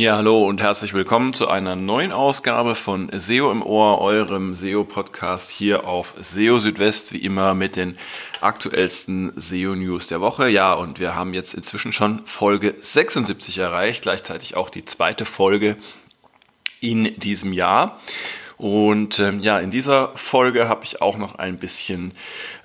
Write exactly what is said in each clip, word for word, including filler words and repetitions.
Ja, hallo und herzlich willkommen zu einer neuen Ausgabe von S E O im Ohr, eurem S E O-Podcast hier auf S E O Südwest, wie immer mit den aktuellsten S E O-News der Woche. Ja, und wir haben jetzt inzwischen schon Folge sechsundsiebzig erreicht, gleichzeitig auch die zweite Folge in diesem Jahr. Und ähm, ja, in dieser Folge habe ich auch noch ein bisschen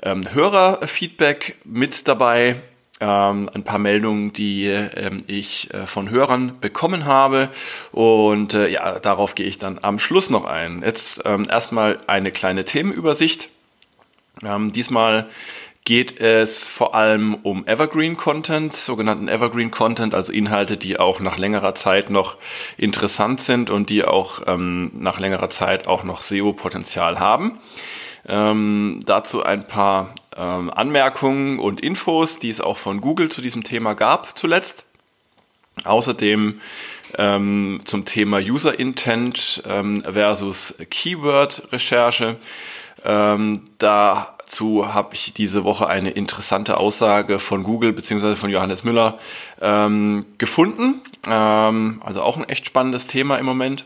ähm, Hörerfeedback mit dabei. Ähm, ein paar Meldungen, die ähm, ich äh, von Hörern bekommen habe, und äh, ja, darauf gehe ich dann am Schluss noch ein. Jetzt ähm, erstmal eine kleine Themenübersicht. Ähm, diesmal geht es vor allem um Evergreen Content, sogenannten Evergreen Content, also Inhalte, die auch nach längerer Zeit noch interessant sind und die auch ähm, nach längerer Zeit auch noch S E O-Potenzial haben. Ähm, dazu ein paar ähm, Anmerkungen und Infos, die es auch von Google zu diesem Thema gab zuletzt. Außerdem ähm, zum Thema User Intent ähm, versus Keyword-Recherche. Ähm, dazu habe ich diese Woche eine interessante Aussage von Google bzw. von Johannes Müller ähm, gefunden. Ähm, also auch ein echt spannendes Thema im Moment.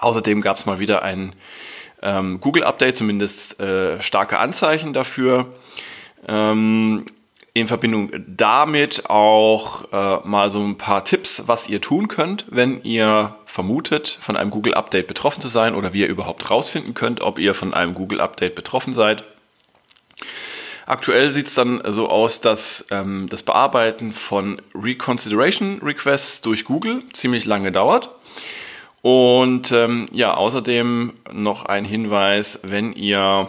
Außerdem gab es mal wieder ein Google-Update, zumindest äh, starke Anzeichen dafür. Ähm, in Verbindung damit auch äh, mal so ein paar Tipps, was ihr tun könnt, wenn ihr vermutet, von einem Google-Update betroffen zu sein, oder wie ihr überhaupt rausfinden könnt, ob ihr von einem Google-Update betroffen seid. Aktuell sieht es dann so aus, dass ähm, das Bearbeiten von Reconsideration-Requests durch Google ziemlich lange dauert. Und ähm, ja, außerdem noch ein Hinweis, wenn ihr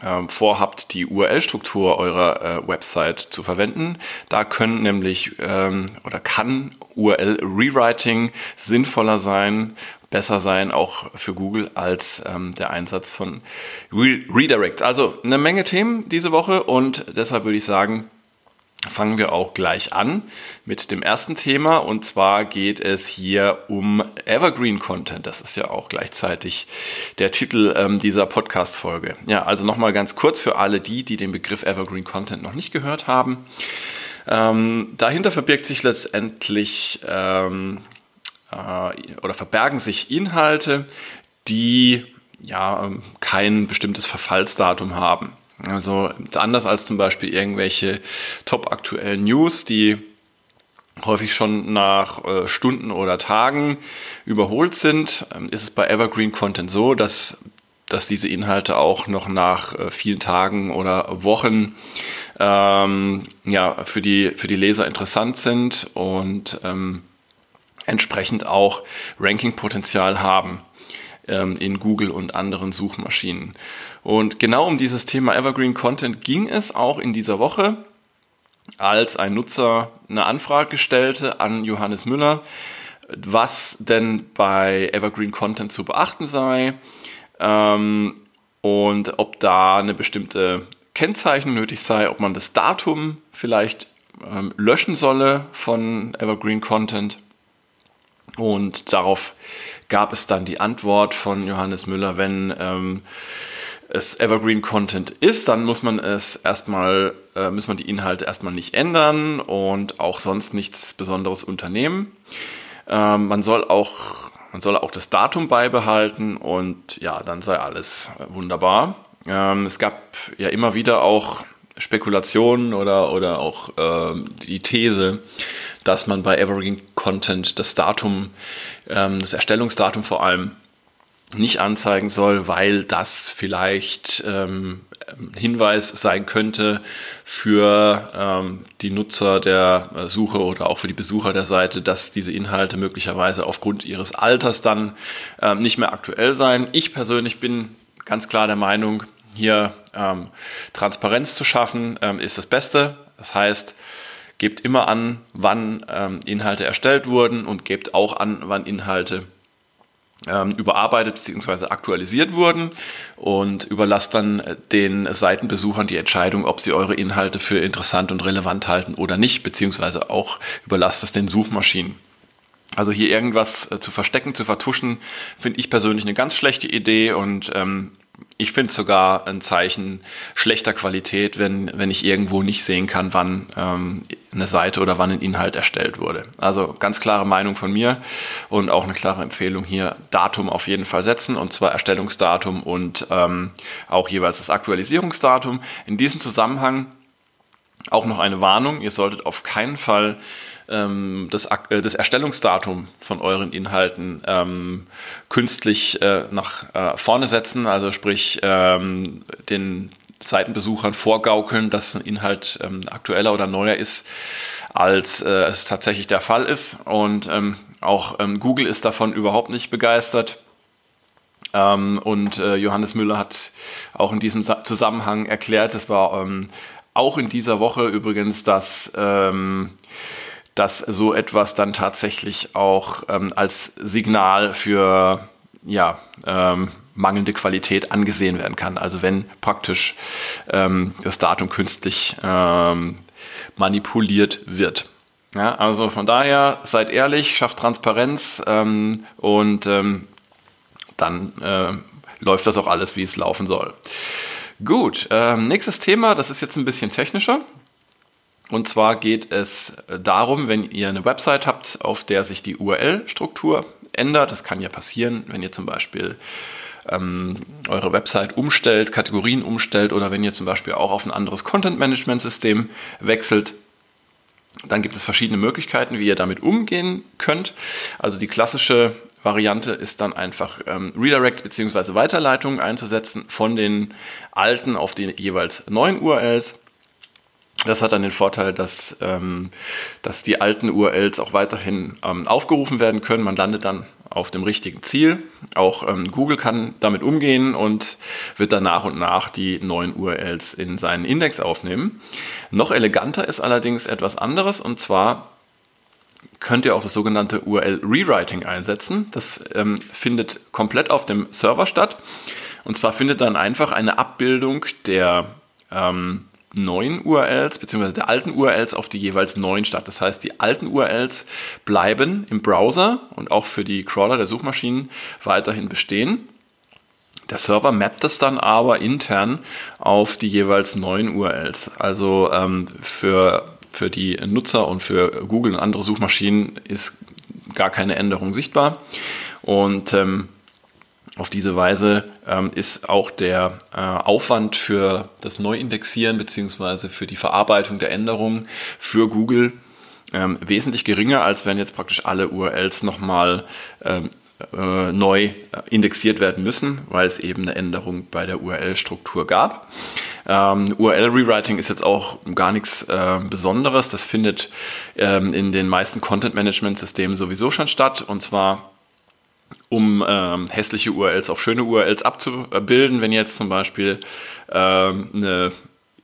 ähm, vorhabt, die U R L-Struktur eurer äh, Website zu verwenden, da können nämlich ähm, oder kann U R L-Rewriting sinnvoller sein, besser sein, auch für Google, als ähm, der Einsatz von Re- Redirects. Also eine Menge Themen diese Woche, und deshalb würde ich sagen, fangen wir auch gleich an mit dem ersten Thema, und zwar geht es hier um Evergreen Content. Das ist ja auch gleichzeitig der Titel ähm, dieser Podcast-Folge. Ja, also nochmal ganz kurz für alle die, die den Begriff Evergreen Content noch nicht gehört haben. Ähm, dahinter verbirgt sich letztendlich ähm, äh, oder verbergen sich Inhalte, die ja ähm, kein bestimmtes Verfallsdatum haben. Also anders als zum Beispiel irgendwelche topaktuellen News, die häufig schon nach äh, Stunden oder Tagen überholt sind, ähm, ist es bei Evergreen Content so, dass, dass diese Inhalte auch noch nach äh, vielen Tagen oder Wochen ähm, ja, für die, für die Leser interessant sind und ähm, entsprechend auch Ranking-Potenzial haben in Google und anderen Suchmaschinen. Und genau um dieses Thema Evergreen Content ging es auch in dieser Woche, als ein Nutzer eine Anfrage stellte an Johannes Müller, was denn bei Evergreen Content zu beachten sei ähm, und ob da eine bestimmte Kennzeichnung nötig sei, ob man das Datum vielleicht ähm, löschen solle von Evergreen Content. Und darauf gab es dann die Antwort von Johannes Müller, wenn ähm, es Evergreen Content ist, dann muss man es erstmal, äh, muss man die Inhalte erstmal nicht ändern und auch sonst nichts Besonderes unternehmen. Ähm, man soll auch, man soll auch das Datum beibehalten, und ja, dann sei alles wunderbar. Ähm, es gab ja immer wieder auch Spekulationen oder, oder auch äh, die These, dass man bei Evergreen Content das Datum, ähm, das Erstellungsdatum vor allem nicht anzeigen soll, weil das vielleicht ähm, ein Hinweis sein könnte für ähm, die Nutzer der Suche oder auch für die Besucher der Seite, dass diese Inhalte möglicherweise aufgrund ihres Alters dann ähm, nicht mehr aktuell seien. Ich persönlich bin ganz klar der Meinung, hier ähm, Transparenz zu schaffen, ähm, ist das Beste. Das heißt, gebt immer an, wann ähm, Inhalte erstellt wurden, und gebt auch an, wann Inhalte ähm, überarbeitet bzw. aktualisiert wurden, und überlasst dann den Seitenbesuchern die Entscheidung, ob sie eure Inhalte für interessant und relevant halten oder nicht, beziehungsweise auch überlasst es den Suchmaschinen. Also hier irgendwas äh, zu verstecken, zu vertuschen, finde ich persönlich eine ganz schlechte Idee, und ähm, ich finde es sogar ein Zeichen schlechter Qualität, wenn, wenn ich irgendwo nicht sehen kann, wann ähm, eine Seite oder wann ein Inhalt erstellt wurde. Also ganz klare Meinung von mir und auch eine klare Empfehlung hier, Datum auf jeden Fall setzen, und zwar Erstellungsdatum und ähm, auch jeweils das Aktualisierungsdatum. In diesem Zusammenhang auch noch eine Warnung, ihr solltet auf keinen Fall Das, das Erstellungsdatum von euren Inhalten ähm, künstlich äh, nach äh, vorne setzen, also sprich ähm, den Seitenbesuchern vorgaukeln, dass ein Inhalt ähm, aktueller oder neuer ist, als äh, es tatsächlich der Fall ist. Und ähm, auch ähm, Google ist davon überhaupt nicht begeistert. Ähm, und äh, Johannes Müller hat auch in diesem Sa- Zusammenhang erklärt, es war ähm, auch in dieser Woche übrigens, dass ähm, dass so etwas dann tatsächlich auch ähm, als Signal für ja, ähm, mangelnde Qualität angesehen werden kann. Also wenn praktisch ähm, das Datum künstlich ähm, manipuliert wird. Ja, also von daher, seid ehrlich, schafft Transparenz ähm, und ähm, dann äh, läuft das auch alles, wie es laufen soll. Gut, ähm, nächstes Thema, das ist jetzt ein bisschen technischer. Und zwar geht es darum, wenn ihr eine Website habt, auf der sich die U R L-Struktur ändert. Das kann ja passieren, wenn ihr zum Beispiel ähm, eure Website umstellt, Kategorien umstellt oder wenn ihr zum Beispiel auch auf ein anderes Content-Management-System wechselt. Dann gibt es verschiedene Möglichkeiten, wie ihr damit umgehen könnt. Also die klassische Variante ist dann einfach ähm, Redirects bzw. Weiterleitungen einzusetzen von den alten auf die jeweils neuen U R Ls. Das hat dann den Vorteil, dass, ähm, dass die alten U R Ls auch weiterhin ähm, aufgerufen werden können. Man landet dann auf dem richtigen Ziel. Auch ähm, Google kann damit umgehen und wird dann nach und nach die neuen U R Ls in seinen Index aufnehmen. Noch eleganter ist allerdings etwas anderes, und zwar könnt ihr auch das sogenannte U R L-Rewriting einsetzen. Das ähm, findet komplett auf dem Server statt. Und zwar findet dann einfach eine Abbildung der ähm, neuen U R Ls bzw. der alten U R Ls auf die jeweils neuen statt. Das heißt, die alten U R Ls bleiben im Browser und auch für die Crawler der Suchmaschinen weiterhin bestehen. Der Server mappt das dann aber intern auf die jeweils neuen U R Ls. Also ähm, für, für die Nutzer und für Google und andere Suchmaschinen ist gar keine Änderung sichtbar. Und ähm, Auf diese Weise ähm, ist auch der äh, Aufwand für das Neuindexieren bzw. für die Verarbeitung der Änderungen für Google ähm, wesentlich geringer, als wenn jetzt praktisch alle U R Ls nochmal ähm, äh, neu indexiert werden müssen, weil es eben eine Änderung bei der U R L-Struktur gab. Ähm, U R L-Rewriting ist jetzt auch gar nichts äh, Besonderes. Das findet ähm, in den meisten Content-Management-Systemen sowieso schon statt, und zwar um ähm, hässliche U R Ls auf schöne U R Ls abzubilden. Wenn ihr jetzt zum Beispiel ähm, eine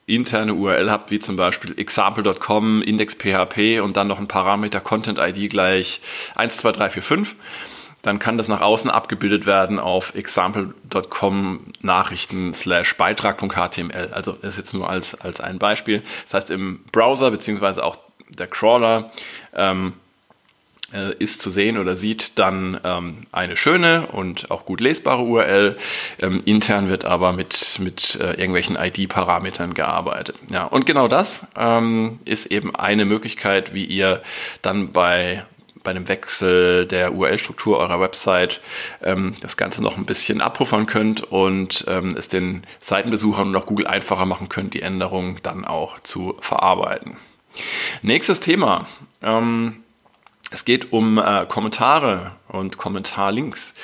interne U R L habt, wie zum Beispiel example Punkt com, index Punkt p h p und dann noch ein Parameter Content I D gleich eins zwei drei vier fünf, dann kann das nach außen abgebildet werden auf example Punkt com Nachrichten slash Beitrag Punkt h t m l. Also das ist jetzt nur als, als ein Beispiel. Das heißt, im Browser bzw. auch der Crawler ähm, ist zu sehen oder sieht dann ähm, eine schöne und auch gut lesbare U R L. Ähm, intern wird aber mit, mit äh, irgendwelchen I D-Parametern gearbeitet. Ja, und genau das ähm, ist eben eine Möglichkeit, wie ihr dann bei, bei einem Wechsel der U R L-Struktur eurer Website ähm, das Ganze noch ein bisschen abpuffern könnt und ähm, es den Seitenbesuchern und auch Google einfacher machen könnt, die Änderungen dann auch zu verarbeiten. Nächstes Thema. Ähm, Es geht um äh, Kommentare und Kommentarlinks.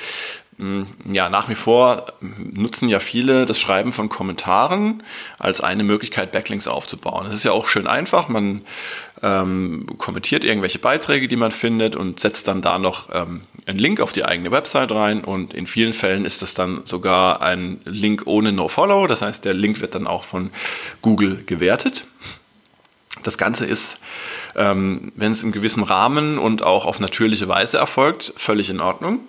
Ja, nach wie vor nutzen ja viele das Schreiben von Kommentaren als eine Möglichkeit, Backlinks aufzubauen. Das ist ja auch schön einfach. Man ähm, kommentiert irgendwelche Beiträge, die man findet, und setzt dann da noch ähm, einen Link auf die eigene Website rein. Und in vielen Fällen ist das dann sogar ein Link ohne No-Follow. Das heißt, der Link wird dann auch von Google gewertet. Das Ganze ist, ähm, wenn es im gewissen Rahmen und auch auf natürliche Weise erfolgt, völlig in Ordnung.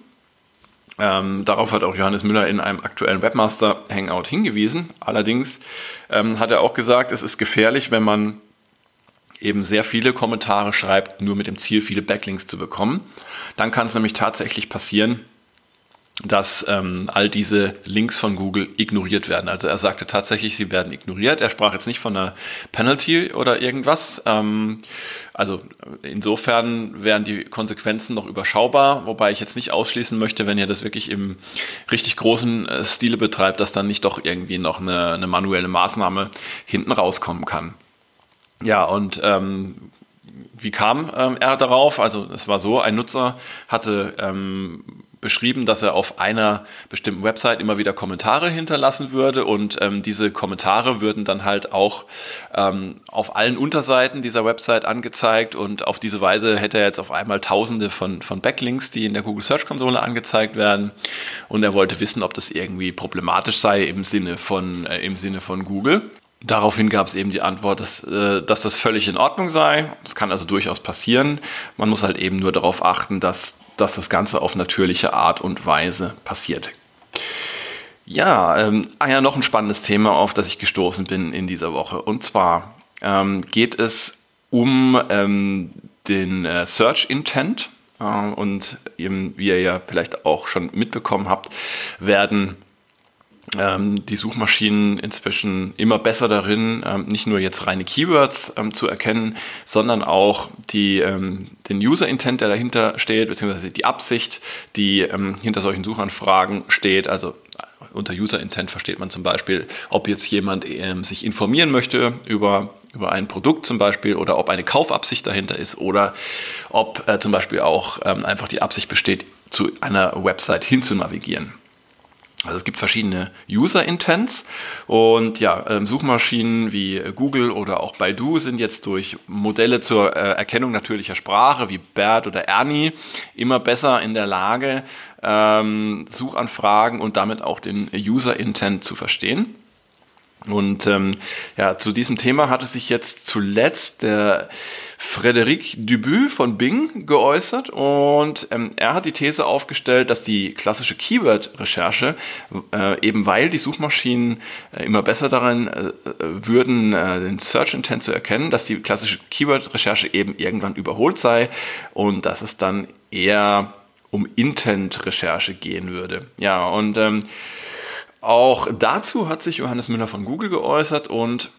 Ähm, darauf hat auch Johannes Müller in einem aktuellen Webmaster Hangout hingewiesen. Allerdings ähm, hat er auch gesagt, es ist gefährlich, wenn man eben sehr viele Kommentare schreibt, nur mit dem Ziel, viele Backlinks zu bekommen. Dann kann es nämlich tatsächlich passieren, dass ähm, all diese Links von Google ignoriert werden. Also er sagte tatsächlich, sie werden ignoriert. Er sprach jetzt nicht von einer Penalty oder irgendwas. Ähm, also insofern wären die Konsequenzen noch überschaubar, wobei ich jetzt nicht ausschließen möchte, wenn ihr das wirklich im richtig großen äh, Stile betreibt, dass dann nicht doch irgendwie noch eine, eine manuelle Maßnahme hinten rauskommen kann. Ja, und ähm, wie kam ähm, er darauf? Also es war so, ein Nutzer hatte ähm, beschrieben, dass er auf einer bestimmten Website immer wieder Kommentare hinterlassen würde und ähm, diese Kommentare würden dann halt auch ähm, auf allen Unterseiten dieser Website angezeigt und auf diese Weise hätte er jetzt auf einmal tausende von, von Backlinks, die in der Google Search Konsole angezeigt werden und er wollte wissen, ob das irgendwie problematisch sei im Sinne von, äh, im Sinne von Google. Daraufhin gab es eben die Antwort, dass, äh, dass das völlig in Ordnung sei. Das kann also durchaus passieren. Man muss halt eben nur darauf achten, dass dass das Ganze auf natürliche Art und Weise passiert. Ja, ähm, ah ja, noch ein spannendes Thema, auf das ich gestoßen bin in dieser Woche. Und zwar ähm, geht es um ähm, den äh, Search Intent. Äh, und eben, wie ihr ja vielleicht auch schon mitbekommen habt, werden ähm, die Suchmaschinen inzwischen immer besser darin, ähm, nicht nur jetzt reine Keywords ähm, zu erkennen, sondern auch die ähm, den User-Intent, der dahinter steht, beziehungsweise die Absicht, die ähm, hinter solchen Suchanfragen steht. Also unter User-Intent versteht man zum Beispiel, ob jetzt jemand ähm, sich informieren möchte über, über ein Produkt zum Beispiel oder ob eine Kaufabsicht dahinter ist oder ob äh, zum Beispiel auch ähm, einfach die Absicht besteht, zu einer Website hinzunavigieren. Also es gibt verschiedene User-Intents und ja, Suchmaschinen wie Google oder auch Baidu sind jetzt durch Modelle zur Erkennung natürlicher Sprache wie BERT oder ERNIE immer besser in der Lage, Suchanfragen und damit auch den User-Intent zu verstehen. Und ähm, ja, zu diesem Thema hatte sich jetzt zuletzt der Frédéric Dubois von Bing geäußert und ähm, er hat die These aufgestellt, dass die klassische Keyword-Recherche, äh, eben weil die Suchmaschinen äh, immer besser darin äh, würden, äh, den Search-Intent zu erkennen, dass die klassische Keyword-Recherche eben irgendwann überholt sei und dass es dann eher um Intent-Recherche gehen würde. Ja, und ähm, auch dazu hat sich Johannes Müller von Google geäußert und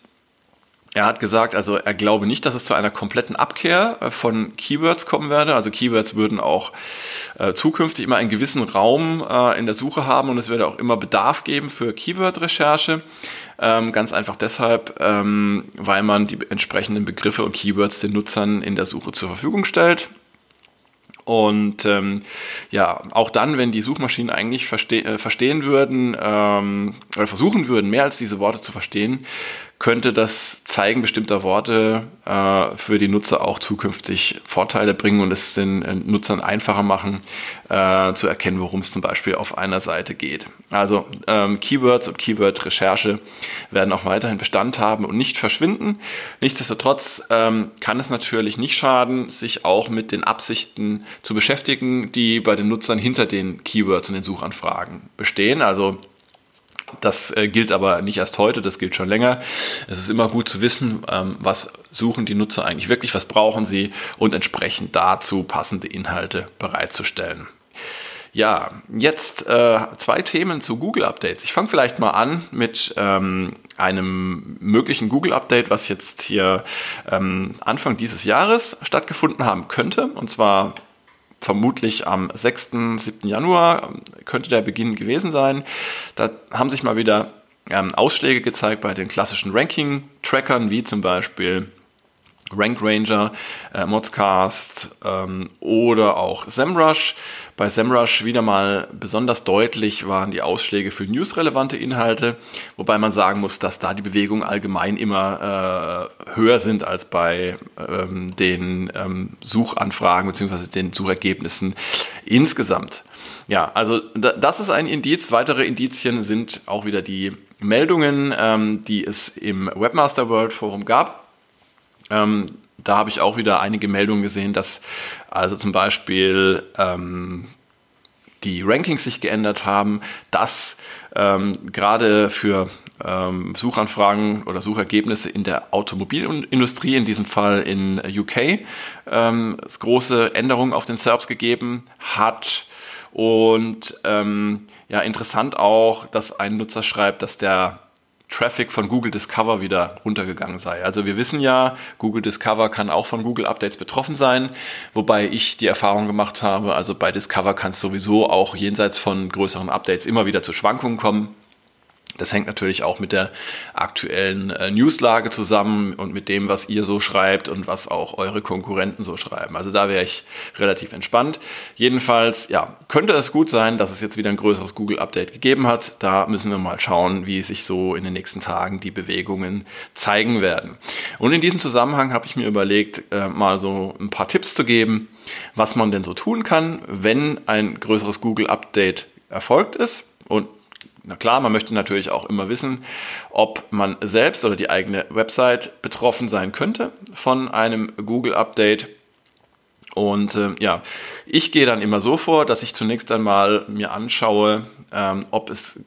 er hat gesagt, also er glaube nicht, dass es zu einer kompletten Abkehr von Keywords kommen werde. Also Keywords würden auch äh, zukünftig immer einen gewissen Raum äh, in der Suche haben und es werde auch immer Bedarf geben für Keyword-Recherche. Ähm, ganz einfach deshalb, ähm, weil man die entsprechenden Begriffe und Keywords den Nutzern in der Suche zur Verfügung stellt. Und ähm, ja, auch dann, wenn die Suchmaschinen eigentlich verste- äh, verstehen würden ähm, oder versuchen würden, mehr als diese Worte zu verstehen, könnte das Zeigen bestimmter Worte äh, für die Nutzer auch zukünftig Vorteile bringen und es den äh, Nutzern einfacher machen, äh, zu erkennen, worum es zum Beispiel auf einer Seite geht. Also ähm, Keywords und Keyword-Recherche werden auch weiterhin Bestand haben und nicht verschwinden. Nichtsdestotrotz ähm, kann es natürlich nicht schaden, sich auch mit den Absichten zu beschäftigen, die bei den Nutzern hinter den Keywords und den Suchanfragen bestehen. Also das gilt aber nicht erst heute, das gilt schon länger. Es ist immer gut zu wissen, was suchen die Nutzer eigentlich wirklich, was brauchen sie und entsprechend dazu passende Inhalte bereitzustellen. Ja, jetzt äh, zwei Themen zu Google-Updates. Ich fange vielleicht mal an mit ähm, einem möglichen Google-Update, was jetzt hier ähm, Anfang dieses Jahres stattgefunden haben könnte, und zwar vermutlich am sechsten, siebten Januar könnte der Beginn gewesen sein. Da haben sich mal wieder ähm, Ausschläge gezeigt bei den klassischen Ranking-Trackern, wie zum Beispiel Rank Ranger, äh, Mozcast ähm, oder auch SEMrush. Bei SEMrush wieder mal besonders deutlich waren die Ausschläge für newsrelevante Inhalte, wobei man sagen muss, dass da die Bewegungen allgemein immer äh, höher sind als bei ähm, den ähm, Suchanfragen bzw. den Suchergebnissen insgesamt. Ja, also da, das ist ein Indiz. Weitere Indizien sind auch wieder die Meldungen, ähm, die es im Webmaster World Forum gab. Ähm, da habe ich auch wieder einige Meldungen gesehen, dass also zum Beispiel ähm, die Rankings sich geändert haben, dass ähm, gerade für ähm, Suchanfragen oder Suchergebnisse in der Automobilindustrie, in diesem Fall in U K, ähm, es große Änderungen auf den S E R Ps gegeben hat. Und ähm, ja, interessant auch, dass ein Nutzer schreibt, dass der Traffic von Google Discover wieder runtergegangen sei. Also wir wissen ja, Google Discover kann auch von Google Updates betroffen sein, wobei ich die Erfahrung gemacht habe, also bei Discover kann es sowieso auch jenseits von größeren Updates immer wieder zu Schwankungen kommen. Das hängt natürlich auch mit der aktuellen äh, Newslage zusammen und mit dem, was ihr so schreibt und was auch eure Konkurrenten so schreiben. Also da wäre ich relativ entspannt. Jedenfalls, ja, könnte es gut sein, dass es jetzt wieder ein größeres Google-Update gegeben hat. Da müssen wir mal schauen, wie sich so in den nächsten Tagen die Bewegungen zeigen werden. Und in diesem Zusammenhang habe ich mir überlegt, äh, mal so ein paar Tipps zu geben, was man denn so tun kann, wenn ein größeres Google-Update erfolgt ist. Und na klar, man möchte natürlich auch immer wissen, ob man selbst oder die eigene Website betroffen sein könnte von einem Google-Update. Und äh, ja, ich gehe dann immer so vor, dass ich zunächst einmal mir anschaue, ähm, ob es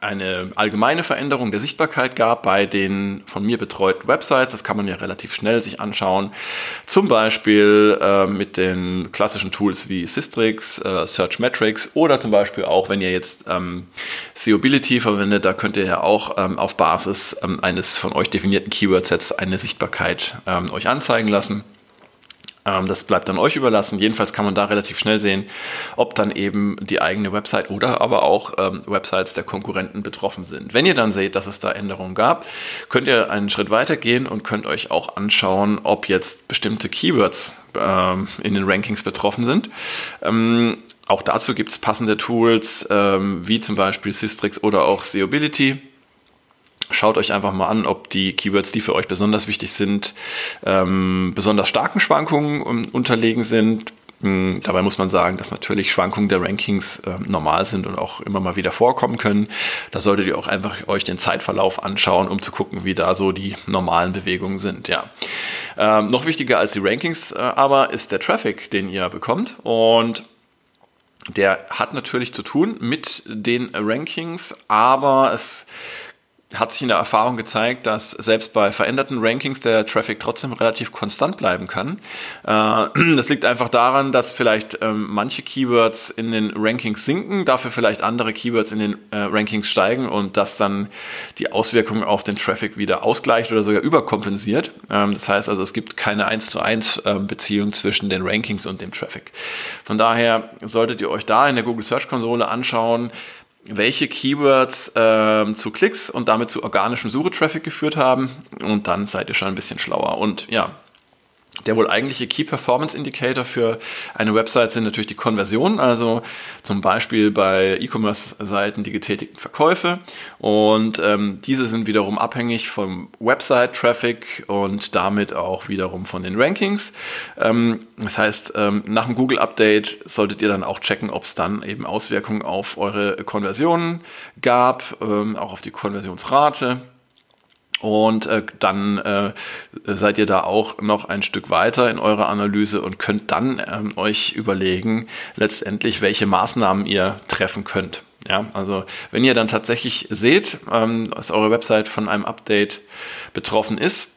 eine allgemeine Veränderung der Sichtbarkeit gab bei den von mir betreuten Websites. Das kann man ja relativ schnell sich anschauen. Zum Beispiel äh, mit den klassischen Tools wie Sistrix, äh, Searchmetrics oder zum Beispiel auch, wenn ihr jetzt ähm, Seobility verwendet, da könnt ihr ja auch ähm, auf Basis ähm, eines von euch definierten Keyword-Sets eine Sichtbarkeit ähm, euch anzeigen lassen. Das bleibt dann euch überlassen. Jedenfalls kann man da relativ schnell sehen, ob dann eben die eigene Website oder aber auch ähm, Websites der Konkurrenten betroffen sind. Wenn ihr dann seht, dass es da Änderungen gab, könnt ihr einen Schritt weiter gehen und könnt euch auch anschauen, ob jetzt bestimmte Keywords ähm, in den Rankings betroffen sind. Ähm, auch dazu gibt es passende Tools, ähm, wie zum Beispiel Sistrix oder auch Seobility. Schaut euch einfach mal an, ob die Keywords, die für euch besonders wichtig sind, ähm, besonders starken Schwankungen unterlegen sind. Ähm, dabei muss man sagen, dass natürlich Schwankungen der Rankings äh, normal sind und auch immer mal wieder vorkommen können. Da solltet ihr auch einfach euch den Zeitverlauf anschauen, um zu gucken, wie da so die normalen Bewegungen sind. Ja. Ähm, noch wichtiger als die Rankings äh, aber ist der Traffic, den ihr bekommt, und der hat natürlich zu tun mit den Rankings, aber es hat sich in der Erfahrung gezeigt, dass selbst bei veränderten Rankings der Traffic trotzdem relativ konstant bleiben kann. Das liegt einfach daran, dass vielleicht manche Keywords in den Rankings sinken, dafür vielleicht andere Keywords in den Rankings steigen und das dann die Auswirkungen auf den Traffic wieder ausgleicht oder sogar überkompensiert. Das heißt also, es gibt keine eins zu eins Beziehung zwischen den Rankings und dem Traffic. Von daher solltet ihr euch da in der Google Search Konsole anschauen, welche Keywords äh, zu Klicks und damit zu organischem Suchetraffic geführt haben, und dann seid ihr schon ein bisschen schlauer. Und ja, der wohl eigentliche Key Performance Indicator für eine Website sind natürlich die Konversionen, also zum Beispiel bei E-Commerce-Seiten die getätigten Verkäufe, und ähm, diese sind wiederum abhängig vom Website-Traffic und damit auch wiederum von den Rankings. Ähm, das heißt, ähm, nach dem Google-Update solltet ihr dann auch checken, ob es dann eben Auswirkungen auf eure Konversionen gab, ähm, auch auf die Konversionsrate. Und äh, dann äh, seid ihr da auch noch ein Stück weiter in eurer Analyse und könnt dann ähm, euch überlegen, letztendlich, welche Maßnahmen ihr treffen könnt. Ja, also wenn ihr dann tatsächlich seht, ähm, dass eure Website von einem Update betroffen ist,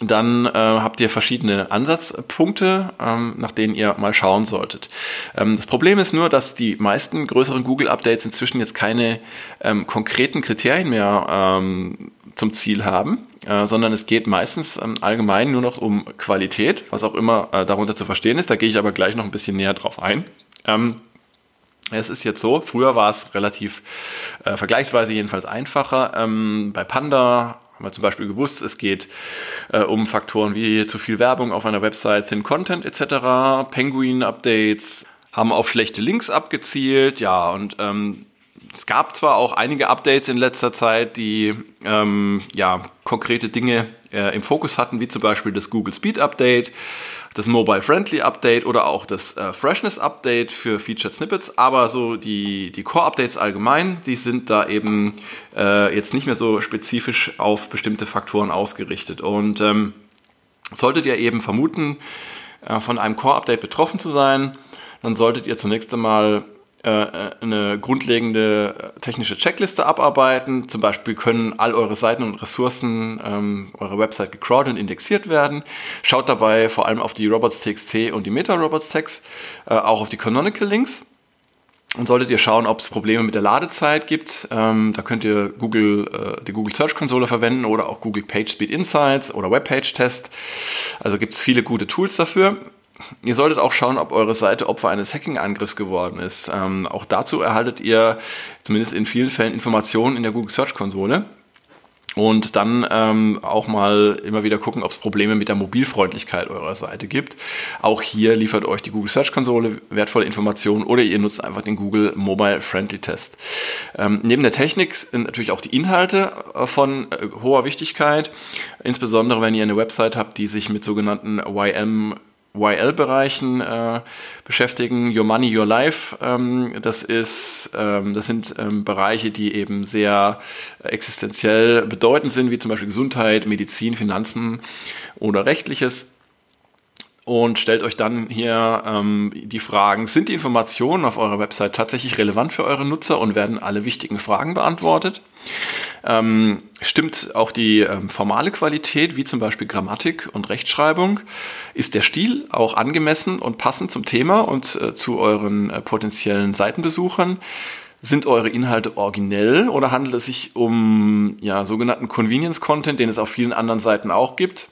dann äh, habt ihr verschiedene Ansatzpunkte, ähm, nach denen ihr mal schauen solltet. Ähm, das Problem ist nur, dass die meisten größeren Google-Updates inzwischen jetzt keine ähm, konkreten Kriterien mehr ähm, zum Ziel haben, äh, sondern es geht meistens ähm, allgemein nur noch um Qualität, was auch immer äh, darunter zu verstehen ist. Da gehe ich aber gleich noch ein bisschen näher drauf ein. Ähm, Es ist jetzt so, früher war es relativ äh, vergleichsweise jedenfalls einfacher. Ähm, bei Panda haben wir zum Beispiel gewusst, es geht äh, um Faktoren wie zu viel Werbung auf einer Website, Thin Content et cetera, Penguin-Updates, haben auf schlechte Links abgezielt, ja, und ähm, es gab zwar auch einige Updates in letzter Zeit, die ähm, ja, konkrete Dinge äh, im Fokus hatten, wie zum Beispiel das Google Speed Update, das Mobile Friendly Update oder auch das äh, Freshness Update für Featured Snippets, aber so die, die Core Updates allgemein, die sind da eben äh, jetzt nicht mehr so spezifisch auf bestimmte Faktoren ausgerichtet. Und ähm, solltet ihr eben vermuten, äh, von einem Core Update betroffen zu sein, dann solltet ihr zunächst einmal eine grundlegende technische Checkliste abarbeiten. Zum Beispiel können all eure Seiten und Ressourcen ähm, eurer Website gecrawlt und indexiert werden. Schaut dabei vor allem auf die Robots Punkt T X T und die Meta Robots Tags, äh, auch auf die Canonical Links. Und solltet ihr schauen, ob es Probleme mit der Ladezeit gibt. Ähm, da könnt ihr Google, äh, die Google Search Konsole verwenden oder auch Google PageSpeed Insights oder Webpage Test. Also gibt es viele gute Tools dafür. Ihr solltet auch schauen, ob eure Seite Opfer eines Hacking-Angriffs geworden ist. Ähm, auch dazu erhaltet ihr zumindest in vielen Fällen Informationen in der Google Search Konsole. Und dann ähm, auch mal immer wieder gucken, ob es Probleme mit der Mobilfreundlichkeit eurer Seite gibt. Auch hier liefert euch die Google Search Konsole wertvolle Informationen oder ihr nutzt einfach den Google Mobile Friendly Test. Ähm, neben der Technik sind natürlich auch die Inhalte von äh, hoher Wichtigkeit, insbesondere wenn ihr eine Website habt, die sich mit sogenannten Y M Y L-Bereichen äh, beschäftigen. Your Money, Your Life, ähm, das ist, ähm, das sind ähm, Bereiche, die eben sehr existenziell bedeutend sind, wie zum Beispiel Gesundheit, Medizin, Finanzen oder Rechtliches. Und stellt euch dann hier ähm, die Fragen, sind die Informationen auf eurer Website tatsächlich relevant für eure Nutzer und werden alle wichtigen Fragen beantwortet? Ähm, stimmt auch die ähm, formale Qualität, wie zum Beispiel Grammatik und Rechtschreibung? Ist der Stil auch angemessen und passend zum Thema und äh, zu euren äh, potenziellen Seitenbesuchern? Sind eure Inhalte originell oder handelt es sich um ja, sogenannten Convenience-Content, den es auf vielen anderen Seiten auch gibt?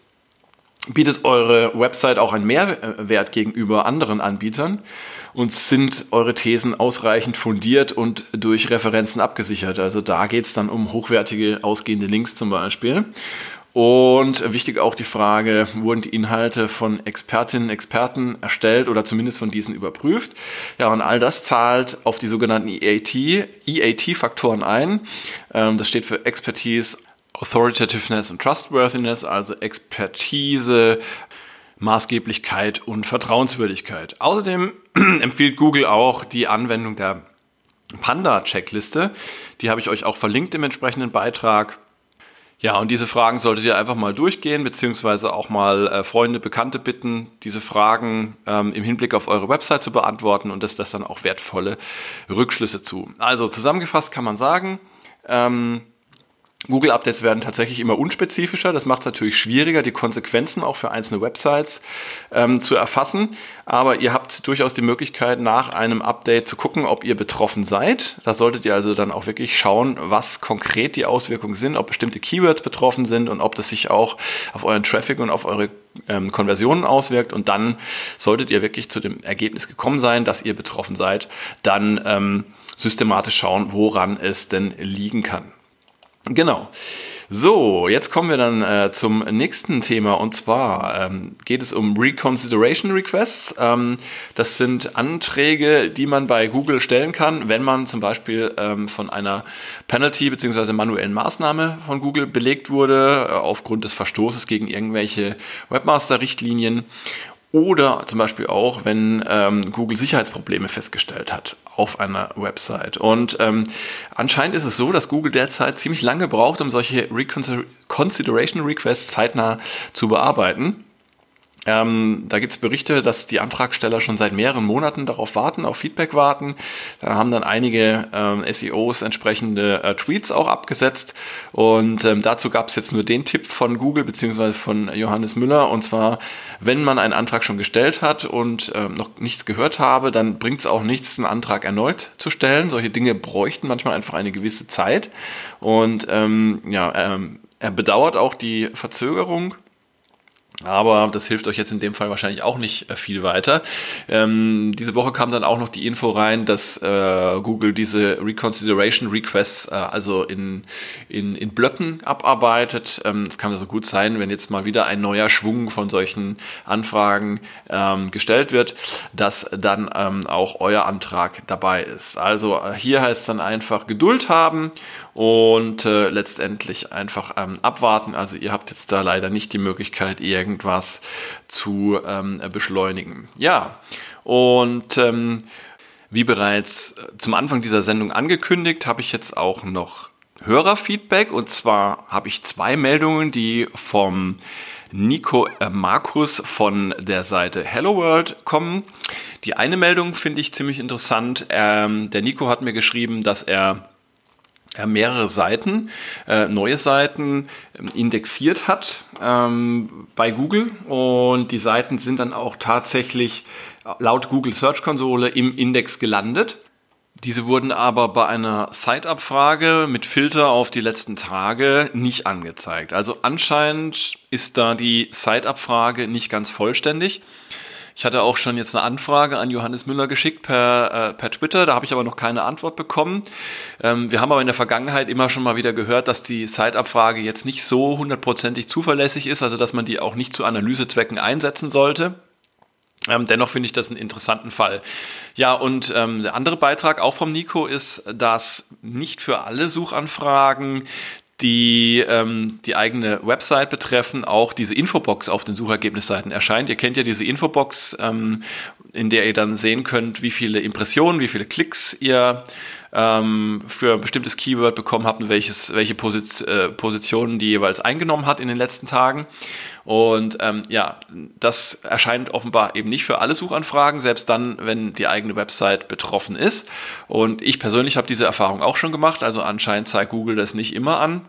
Bietet eure Website auch einen Mehrwert gegenüber anderen Anbietern und sind eure Thesen ausreichend fundiert und durch Referenzen abgesichert? Also da geht es dann um hochwertige, ausgehende Links zum Beispiel. Und wichtig auch die Frage, wurden die Inhalte von Expertinnen, Experten erstellt oder zumindest von diesen überprüft? Ja, und all das zahlt auf die sogenannten E A T-Faktoren ein. Das steht für Expertise, Authoritativeness und Trustworthiness, also Expertise, Maßgeblichkeit und Vertrauenswürdigkeit. Außerdem empfiehlt Google auch die Anwendung der Panda-Checkliste. Die habe ich euch auch verlinkt im entsprechenden Beitrag. Ja, und diese Fragen solltet ihr einfach mal durchgehen, beziehungsweise auch mal äh, Freunde, Bekannte bitten, diese Fragen ähm, im Hinblick auf eure Website zu beantworten und das, das dann auch wertvolle Rückschlüsse zu. Also zusammengefasst kann man sagen, ähm, Google-Updates werden tatsächlich immer unspezifischer. Das macht es natürlich schwieriger, die Konsequenzen auch für einzelne Websites ähm, zu erfassen. Aber ihr habt durchaus die Möglichkeit, nach einem Update zu gucken, ob ihr betroffen seid. Da solltet ihr also dann auch wirklich schauen, was konkret die Auswirkungen sind, ob bestimmte Keywords betroffen sind und ob das sich auch auf euren Traffic und auf eure ähm, Konversionen auswirkt. Und dann solltet ihr wirklich zu dem Ergebnis gekommen sein, dass ihr betroffen seid. Dann ähm, systematisch schauen, woran es denn liegen kann. Genau. So, jetzt kommen wir dann äh, zum nächsten Thema und zwar ähm, geht es um Reconsideration Requests. Ähm, das sind Anträge, die man bei Google stellen kann, wenn man zum Beispiel ähm, von einer Penalty bzw. manuellen Maßnahme von Google belegt wurde, äh, aufgrund des Verstoßes gegen irgendwelche Webmaster-Richtlinien. Oder zum Beispiel auch, wenn ähm, Google Sicherheitsprobleme festgestellt hat auf einer Website. Und ähm, anscheinend ist es so, dass Google derzeit ziemlich lange braucht, um solche Reconsideration Requests zeitnah zu bearbeiten. Ähm, da gibt es Berichte, dass die Antragsteller schon seit mehreren Monaten darauf warten, auf Feedback warten. Da haben dann einige ähm, S E Os entsprechende äh, Tweets auch abgesetzt. Und ähm, dazu gab es jetzt nur den Tipp von Google bzw. von Johannes Müller. Und zwar, wenn man einen Antrag schon gestellt hat und ähm, noch nichts gehört habe, dann bringt es auch nichts, einen Antrag erneut zu stellen. Solche Dinge bräuchten manchmal einfach eine gewisse Zeit. Und ähm, ja, ähm, er bedauert auch die Verzögerung. Aber das hilft euch jetzt in dem Fall wahrscheinlich auch nicht viel weiter. Ähm, diese Woche kam dann auch noch die Info rein, dass äh, Google diese Reconsideration Requests äh, also in, in, in Blöcken abarbeitet. Es ähm, kann also gut sein, wenn jetzt mal wieder ein neuer Schwung von solchen Anfragen ähm, gestellt wird, dass dann ähm, auch euer Antrag dabei ist. Also äh, hier heißt es dann einfach Geduld haben und äh, letztendlich einfach ähm, abwarten. Also ihr habt jetzt da leider nicht die Möglichkeit, irgendwas irgendwas zu ähm, beschleunigen. Ja, und ähm, wie bereits zum Anfang dieser Sendung angekündigt, habe ich jetzt auch noch Hörerfeedback. Und zwar habe ich zwei Meldungen, die vom Nico äh, Markus von der Seite Hello World kommen. Die eine Meldung finde ich ziemlich interessant. Ähm, der Nico hat mir geschrieben, dass er mehrere Seiten, äh, neue Seiten indexiert hat ähm, bei Google und die Seiten sind dann auch tatsächlich laut Google Search Konsole im Index gelandet. Diese wurden aber bei einer Site-Abfrage mit Filter auf die letzten Tage nicht angezeigt. Also anscheinend ist da die Site-Abfrage nicht ganz vollständig. Ich hatte auch schon jetzt eine Anfrage an Johannes Müller geschickt per, äh, per Twitter, da habe ich aber noch keine Antwort bekommen. Ähm, wir haben aber in der Vergangenheit immer schon mal wieder gehört, dass die Site-Abfrage jetzt nicht so hundertprozentig zuverlässig ist, also dass man die auch nicht zu Analysezwecken einsetzen sollte. Ähm, dennoch finde ich das einen interessanten Fall. Ja, und ähm, der andere Beitrag auch vom Nico ist, dass nicht für alle Suchanfragen, die ähm, die eigene Website betreffen, auch diese Infobox auf den Suchergebnisseiten erscheint. Ihr kennt ja diese Infobox, ähm, in der ihr dann sehen könnt, wie viele Impressionen, wie viele Klicks ihr ähm, für ein bestimmtes Keyword bekommen habt und welches, welche Position, äh, Positionen die jeweils eingenommen hat in den letzten Tagen. Und ähm, ja, das erscheint offenbar eben nicht für alle Suchanfragen, selbst dann, wenn die eigene Website betroffen ist. Und ich persönlich habe diese Erfahrung auch schon gemacht, also anscheinend zeigt Google das nicht immer an.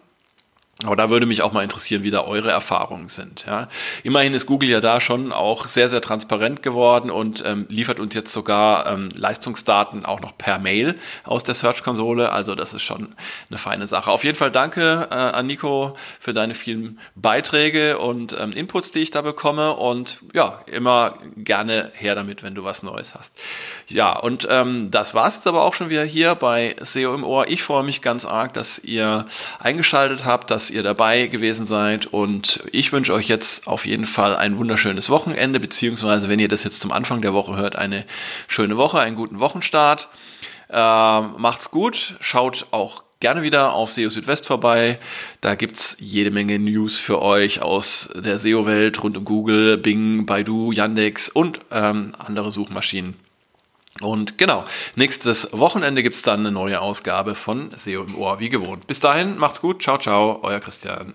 Aber da würde mich auch mal interessieren, wie da eure Erfahrungen sind. Ja. Immerhin ist Google ja da schon auch sehr, sehr transparent geworden und ähm, liefert uns jetzt sogar ähm, Leistungsdaten auch noch per Mail aus der Search-Konsole. Also das ist schon eine feine Sache. Auf jeden Fall danke äh, an Nico für deine vielen Beiträge und ähm, Inputs, die ich da bekomme. Und ja, immer gerne her damit, wenn du was Neues hast. Ja, und ähm, das war's jetzt aber auch schon wieder hier bei S E O im Ohr. Ich freue mich ganz arg, dass ihr eingeschaltet habt, dass dass ihr dabei gewesen seid, und ich wünsche euch jetzt auf jeden Fall ein wunderschönes Wochenende, beziehungsweise wenn ihr das jetzt zum Anfang der Woche hört, eine schöne Woche, einen guten Wochenstart. Ähm, macht's gut, schaut auch gerne wieder auf S E O Südwest vorbei, da gibt es jede Menge News für euch aus der S E O-Welt rund um Google, Bing, Baidu, Yandex und ähm, andere Suchmaschinen. Und genau, nächstes Wochenende gibt es dann eine neue Ausgabe von S E O im Ohr, wie gewohnt. Bis dahin, macht's gut, ciao, ciao, euer Christian.